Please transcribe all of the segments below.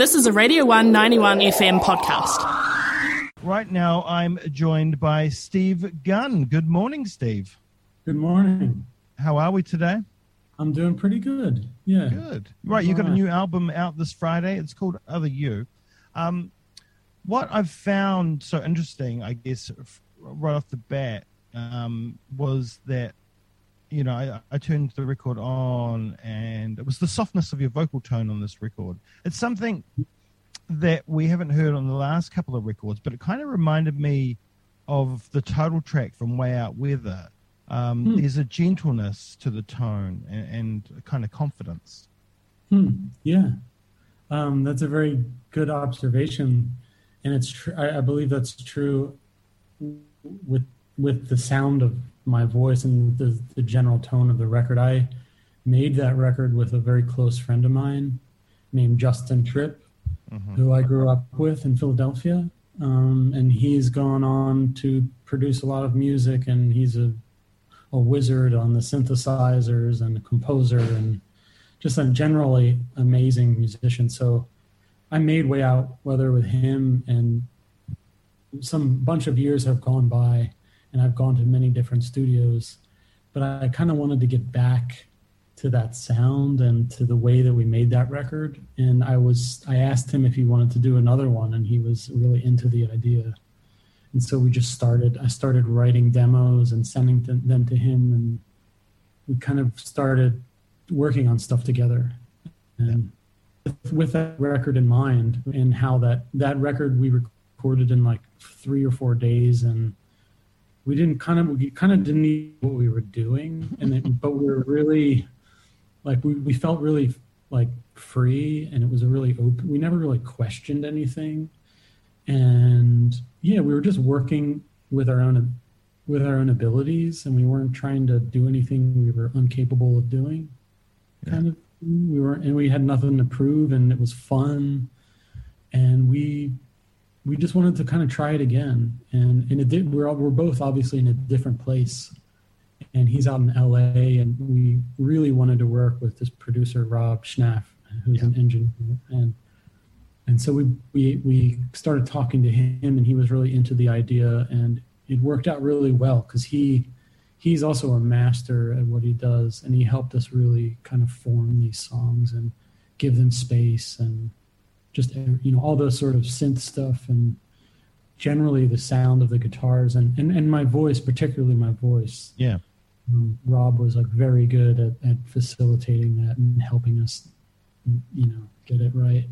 This is a Radio 1 91FM podcast. Right now I'm joined by Steve Gunn. Good morning, Steve. Good morning. How are we today? I'm doing pretty good. Yeah. Good. Right, you've got a new album out this Friday. It's called Other You. What I've found so interesting, I guess, right off the bat, was that, you know, I turned the record on and it was the softness of your vocal tone on this record. It's something that we haven't heard on the last couple of records, but it kind of reminded me of the title track from Way Out Weather. There's a gentleness to the tone and a kind of confidence. Yeah. That's a very good observation. And it's true. I believe that's true with the sound of my voice and the general tone of the record. I made that record with a very close friend of mine named Justin Tripp, who I grew up with in Philadelphia. And he's gone on to produce a lot of music, and he's a wizard on the synthesizers and a composer and just a generally amazing musician. So I made Way Out Weather with him, and some bunch of years have gone by, and I've gone to many different studios, but I kind of wanted to get back to that sound and to the way that we made that record. And I asked him if he wanted to do another one, and he was really into the idea. And so we just started writing demos and sending them to him, and we kind of started working on stuff together. And with that record in mind, and how that record we recorded in like 3 or 4 days, and we kind of didn't know what we were doing, but we were really like we felt really like free, and it was a really open. We never really questioned anything, and yeah, we were just working with our own abilities, and we weren't trying to do anything we were incapable of doing. Kind of, we had nothing to prove, and it was fun, and we just wanted to kind of try it again, and it did. We're both obviously in a different place, and he's out in LA, and we really wanted to work with this producer Rob Schnaff, who's an engineer, and so we started talking to him, and he was really into the idea, and it worked out really well because he's also a master at what he does, and he helped us really kind of form these songs and give them space and. Just, you know, all those sort of synth stuff and generally the sound of the guitars and my voice, particularly my voice. Yeah. Rob was like very good at facilitating that and helping us, you know, get it right.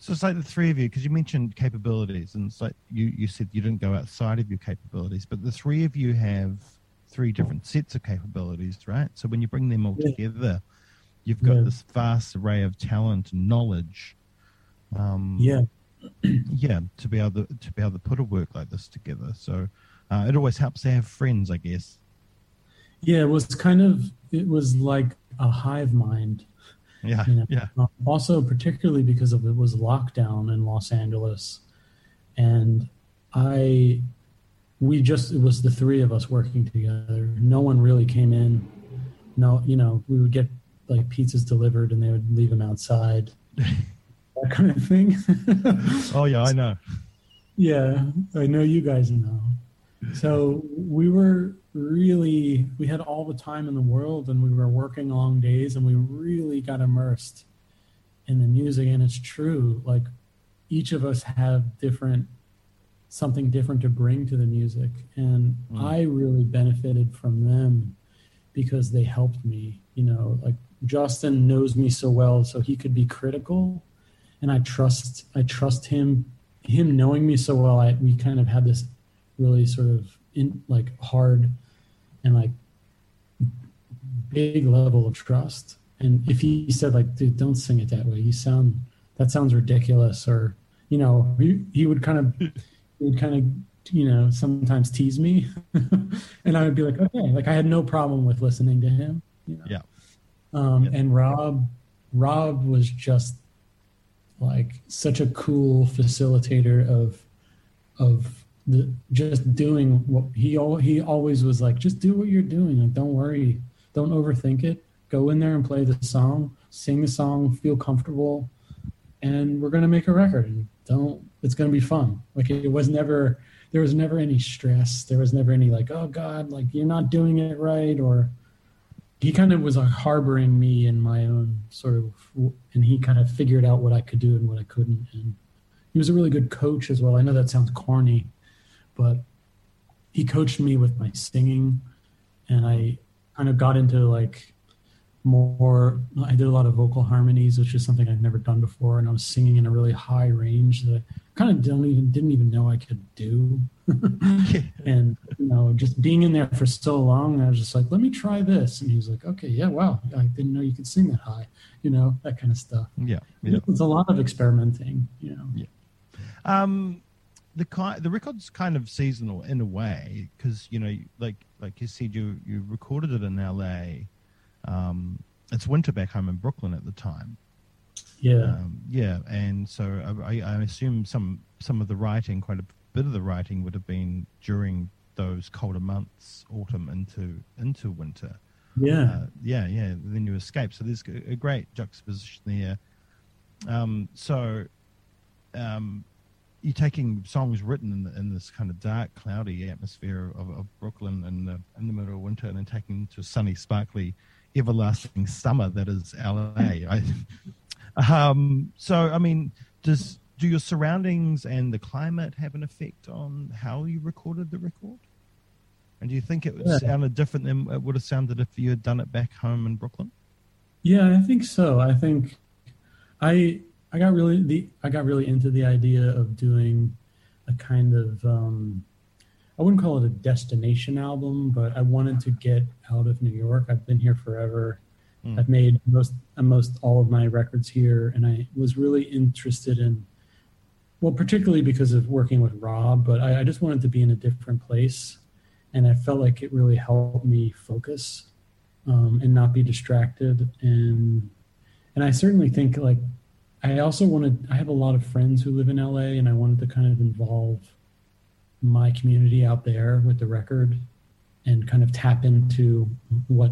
So it's like the three of you, because you mentioned capabilities, and it's like you said you didn't go outside of your capabilities, but the three of you have three different sets of capabilities, right? So when you bring them all together, you've got this vast array of talent and knowledge. To be able to put a work like this together. So it always helps to have friends, I guess. Yeah, it was like a hive mind. Yeah, you know? Yeah. Also, particularly because it was lockdown in Los Angeles, and it was the three of us working together. No one really came in. No, you know, we would get like pizzas delivered, and they would leave them outside. That kind of thing. Oh yeah, I know. Yeah, I know you guys know. So we had all the time in the world, and we were working long days, and we really got immersed in the music. And it's true, like each of us have something different to bring to the music, and I really benefited from them because they helped me. You know, like Justin knows me so well, so he could be critical. And I trust him knowing me so well. We kind of had this really sort of like hard and like big level of trust. And if he said like, dude, don't sing it that way. That sounds ridiculous. Or, you know, he would kind of, you know, sometimes tease me and I would be like, okay, like I had no problem with listening to him. You know? Yeah. And Rob was just, like such a cool facilitator of just doing what he always was like, just do what you're doing. Like, don't worry, don't overthink it. Go in there and play the song, sing the song, feel comfortable. and we're going to make a record, and it's going to be fun. Like, there was never any stress. There was never any like, oh God, like you're not doing it right. Or he kind of was harboring me in my own sort of, and he kind of figured out what I could do and what I couldn't. And he was a really good coach as well. I know that sounds corny, but he coached me with my singing, and I kind of got into like I did a lot of vocal harmonies, which is something I'd never done before. And I was singing in a really high range that I kind of didn't even know I could do. And, you know, just being in there for so long, I was just like, let me try this. And he was like, okay, yeah, wow. I didn't know you could sing that high, you know, that kind of stuff. Yeah. It's a lot of experimenting, you know? Yeah. The record's kind of seasonal in a way, because, you know, like you said, you recorded it in LA. It's winter back home in Brooklyn at the time. Yeah. And so I assume some of the writing, quite a bit of the writing, would have been during those colder months, autumn into winter. Yeah. Then you escape. So there's a great juxtaposition there. You're taking songs written in this kind of dark, cloudy atmosphere of Brooklyn in the middle of winter, and then taking them to sunny, sparkly, everlasting summer that is LA. Do your surroundings and the climate have an effect on how you recorded the record? And do you think it sounded different than it would have sounded if you had done it back home in Brooklyn? Yeah, I think so. I think I got really into the idea of doing a kind of I wouldn't call it a destination album, but I wanted to get out of New York. I've been here forever. I've made most all of my records here, and I was really interested in, well, particularly because of working with Rob, but I just wanted to be in a different place, and I felt like it really helped me focus and not be distracted. And I certainly think like. I have a lot of friends who live in LA, and I wanted to kind of involve my community out there with the record and kind of tap into what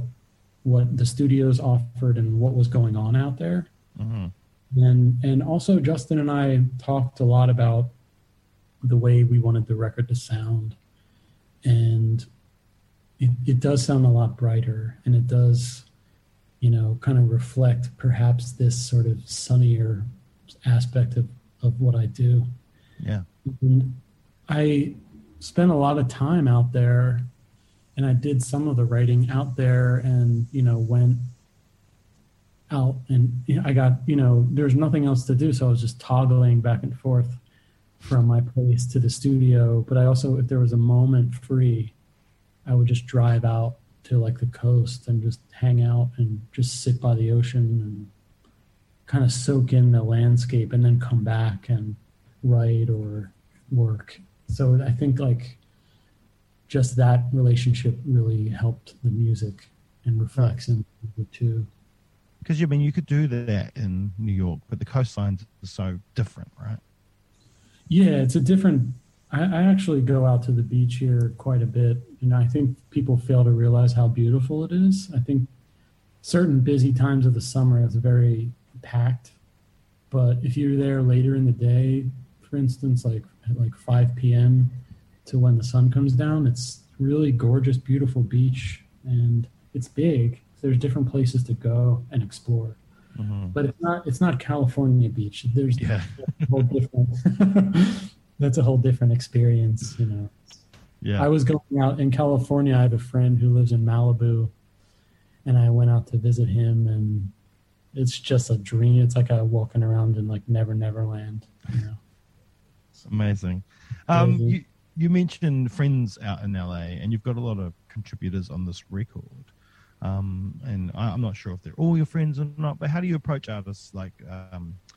the studios offered and what was going on out there. Uh-huh. And also Justin and I talked a lot about the way we wanted the record to sound. And it does sound a lot brighter, and it does, you know, kind of reflect perhaps this sort of sunnier aspect of what I do. Yeah. And I spent a lot of time out there, and I did some of the writing out there, and, you know, went out, and I got, you know, there's nothing else to do. So I was just toggling back and forth from my place to the studio. But I also, if there was a moment free, I would just drive out to like the coast and just hang out and just sit by the ocean and kind of soak in the landscape, and then come back and write or work. So I think like just that relationship really helped the music and reflects in the two. Because, I mean, you could do that in New York, but the coastlines are so different, right? Yeah, it's a different... I actually go out to the beach here quite a bit, and I think people fail to realize how beautiful it is. I think certain busy times of the summer it's very packed, but if you're there later in the day, for instance, like at like 5 p.m. to when the sun comes down, it's really gorgeous, beautiful beach, and it's big. So there's different places to go and explore. Mm-hmm. But it's not California beach. There's a whole different... That's a whole different experience, you know. Yeah. I was going out in California. I have a friend who lives in Malibu, and I went out to visit him, and it's just a dream. It's like walking around in like Never Never Land, you know. It's amazing. You mentioned friends out in LA, and you've got a lot of contributors on this record. And I'm not sure if they're all your friends or not, but how do you approach artists like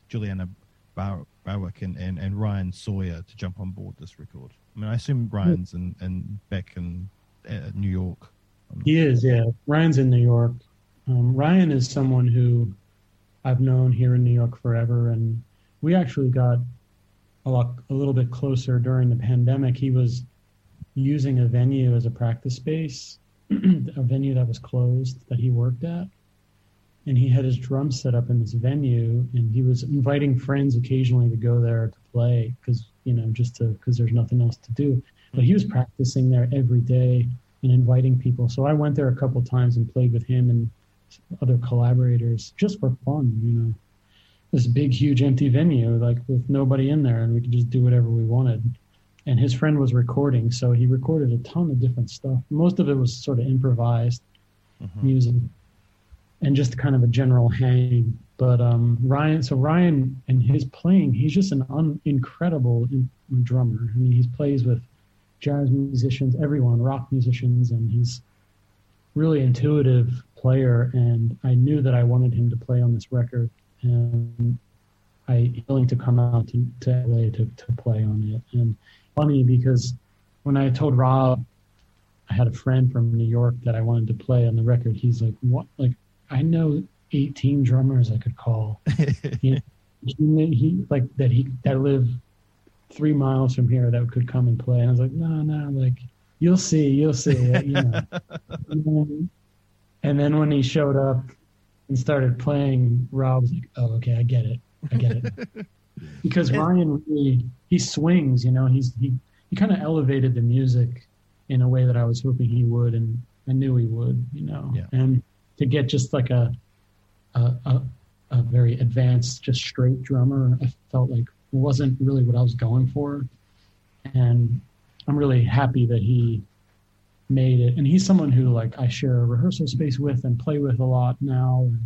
Juliana Barwick and Ryan Sawyer to jump on board this record? I mean, I assume Ryan's back in New York. He is, yeah. Ryan's in New York. Ryan is someone who I've known here in New York forever, and we actually got a little bit closer during the pandemic. He was using a venue as a practice space, a venue that was closed that he worked at. and he had his drum set up in this venue, and he was inviting friends occasionally to go there to play because there's nothing else to do. But he was practicing there every day and inviting people. So I went there a couple times and played with him and other collaborators just for fun, This big, huge empty venue, with nobody in there, and we could just do whatever we wanted. And his friend was recording, so he recorded a ton of different stuff. Most of it was sort of improvised music and just kind of a general hang. But Ryan and his playing, he's just an incredible drummer. I mean, he plays with jazz musicians, everyone, rock musicians, and he's really intuitive player. And I knew that I wanted him to play on this record, and I willing to come out to LA to play on it. And funny because when I told Rob, I had a friend from New York that I wanted to play on the record, he's like, "What? Like, I know 18 drummers I could call." He live 3 miles from here that could come and play. And I was like, no, you'll see. And then when he showed up and started playing, Rob was like, "Oh, okay, I get it. Because Ryan really, he swings, he kind of elevated the music in a way that I was hoping he would, and I knew he would, Yeah. And to get just like a very advanced, just straight drummer, I felt like wasn't really what I was going for. And I'm really happy that he made it. And he's someone who I share a rehearsal space with and play with a lot now. And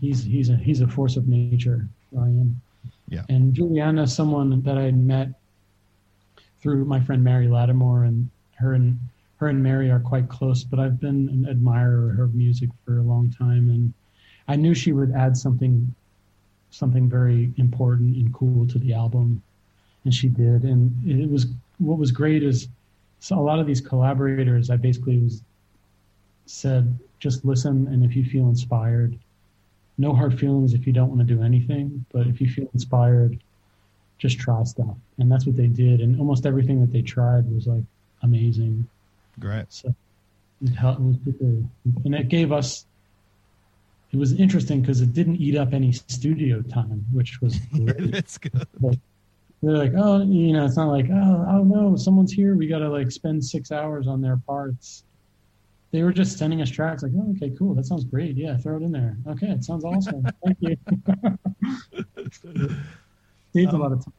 he's a force of nature, Ryan. Yeah. And Juliana, someone that I met through my friend Mary Lattimore, and her and Mary are quite close, but I've been an admirer of her music for a long time, and I knew she would add something very important and cool to the album, and she did. And it was, what was great is, so a lot of these collaborators, I basically said, just listen, and if you feel inspired, no hard feelings if you don't want to do anything, but if you feel inspired, just try stuff. And that's what they did, and almost everything that they tried was amazing. Great. So it helped, and it gave us, it was interesting because it didn't eat up any studio time, which was great. That's good. They're like, oh, it's not like, oh, I don't know, someone's here, we got to spend 6 hours on their parts. They were just sending us tracks like, oh, okay, cool, that sounds great. Yeah, throw it in there. Okay, it sounds awesome. Thank you. Saved a lot of time.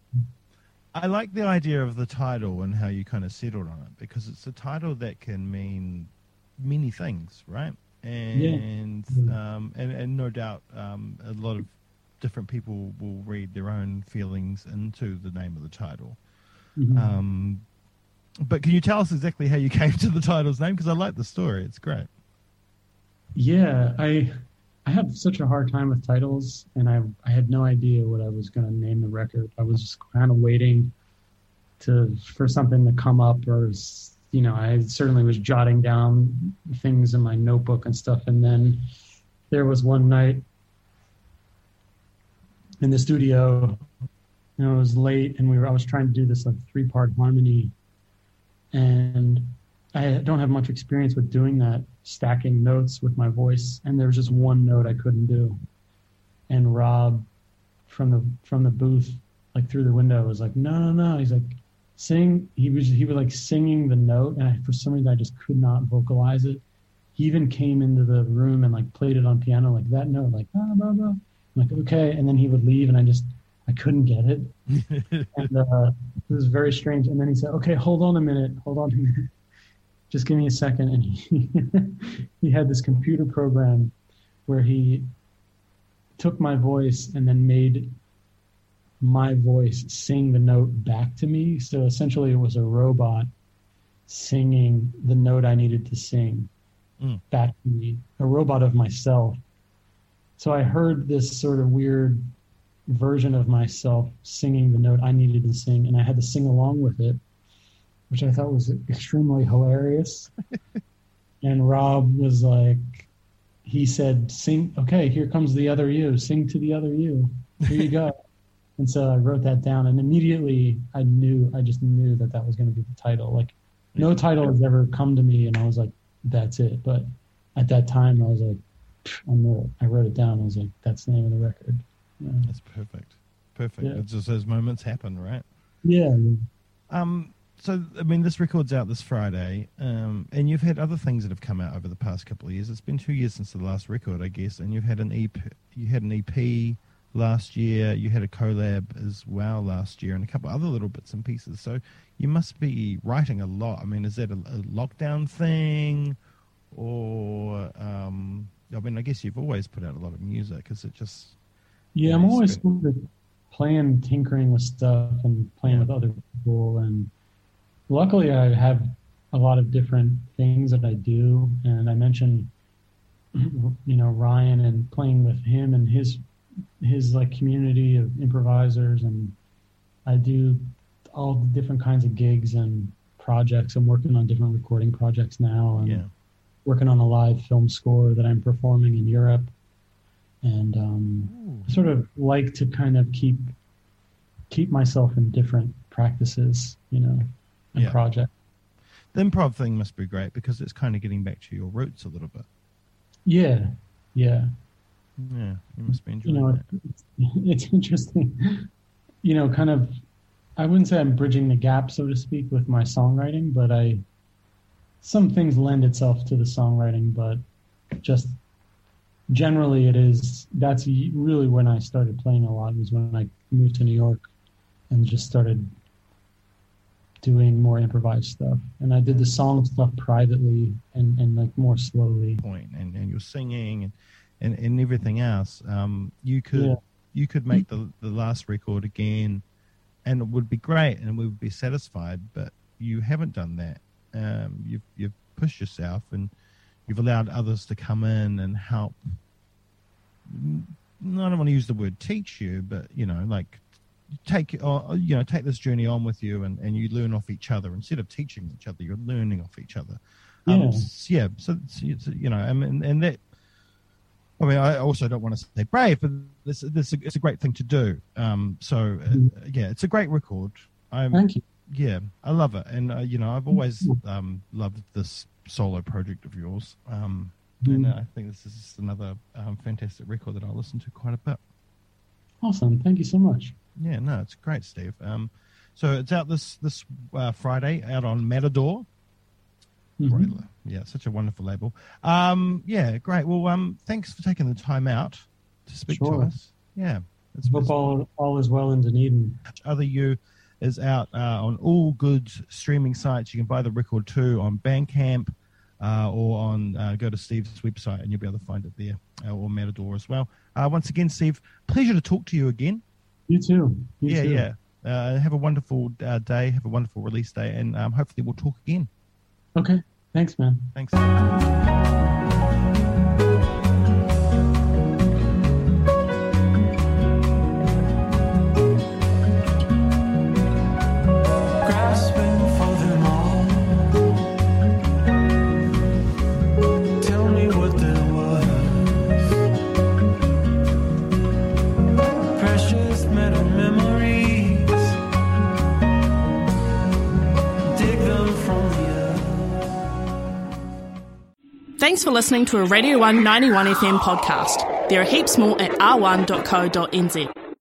I like the idea of the title and how you kind of settled on it, because it's a title that can mean many things, right? And yeah. And no doubt a lot of different people will read their own feelings into the name of the title. Mm-hmm. But can you tell us exactly how you came to the title's name? Because I like the story. It's great. Yeah, I have such a hard time with titles, and I had no idea what I was going to name the record. I was just kind of waiting for something to come up, or I certainly was jotting down things in my notebook and stuff. And then there was one night in the studio, and it was late, and I was trying to do this three-part harmony, and I don't have much experience with doing that, stacking notes with my voice, and there was just one note I couldn't do. And Rob from the booth, through the window, was like, no. He's like, sing. He was singing the note, and for some reason I just could not vocalize it. He even came into the room and played it on piano, that note, ah, blah, blah. I'm like, okay, and then he would leave, and I couldn't get it. And it was very strange. And then he said, okay, hold on a minute. Just give me a second. And he had this computer program where he took my voice and then made my voice sing the note back to me. So essentially it was a robot singing the note I needed to sing back to me, a robot of myself. So I heard this sort of weird version of myself singing the note I needed to sing, and I had to sing along with it, which I thought was extremely hilarious. And Rob was he said, sing, okay, here comes the other you, sing to the other you, here you go. And so I wrote that down, and immediately I just knew that was going to be the title. No title has ever come to me, and I was like, that's it. But at that time I was like, And I wrote it down. And I was like, that's the name of the record. Yeah. That's perfect. Perfect. Yeah. It's just those moments happen, right? Yeah. So, I mean, this record's out this Friday, and you've had other things that have come out over the past couple of years. It's been 2 years since the last record, I guess, and you've had an EP. You had an EP last year. You had a collab as well last year, and a couple other little bits and pieces. So, you must be writing a lot. I mean, is that a lockdown thing, or I mean, I guess you've always put out a lot of music. Is it just? Yeah, I'm always sort of playing, tinkering with stuff, and playing with other people and. Luckily, I have a lot of different things that I do, and I mentioned, Ryan and playing with him and his like community of improvisers, and I do all the different kinds of gigs and projects. I'm working on different recording projects now, and working on a live film score that I'm performing in Europe, and I sort of like to kind of keep myself in different practices, project. The improv thing must be great because it's kind of getting back to your roots a little bit. Yeah. You must be enjoying it. It's interesting. Kind of, I wouldn't say I'm bridging the gap, so to speak, with my songwriting, but some things lend itself to the songwriting, but just generally that's really when I started playing a lot, was when I moved to New York and just started doing more improvised stuff, and I did the song stuff privately and like more slowly. And you're singing and everything else. You could make the last record again, and it would be great, and we would be satisfied. But you haven't done that. You've pushed yourself, and you've allowed others to come in and help. I don't want to use the word teach you, but take this journey on with you, and you learn off each other instead of teaching each other. You're learning off each other. I also don't want to say brave, but this it's a great thing to do. It's a great record. Thank you. Yeah, I love it, and I've always loved this solo project of yours. And I think this is another fantastic record that I listen to quite a bit. Awesome. Thank you so much. Yeah, no, it's great, Steve. So it's out this Friday, out on Matador. Mm-hmm. Yeah, such a wonderful label. Yeah, great. Well, thanks for taking the time out to speak to us. Yeah. It's all is well in Dunedin. Other You is out on all good streaming sites. You can buy the record too on Bandcamp or on go to Steve's website and you'll be able to find it there, or Matador as well. Once again, Steve, pleasure to talk to you again. You too. Yeah. Have a wonderful day. Have a wonderful release day. And hopefully we'll talk again. Okay. Thanks, man. Thanks. Thanks for listening to a Radio 1 91FM podcast. There are heaps more at r1.co.nz.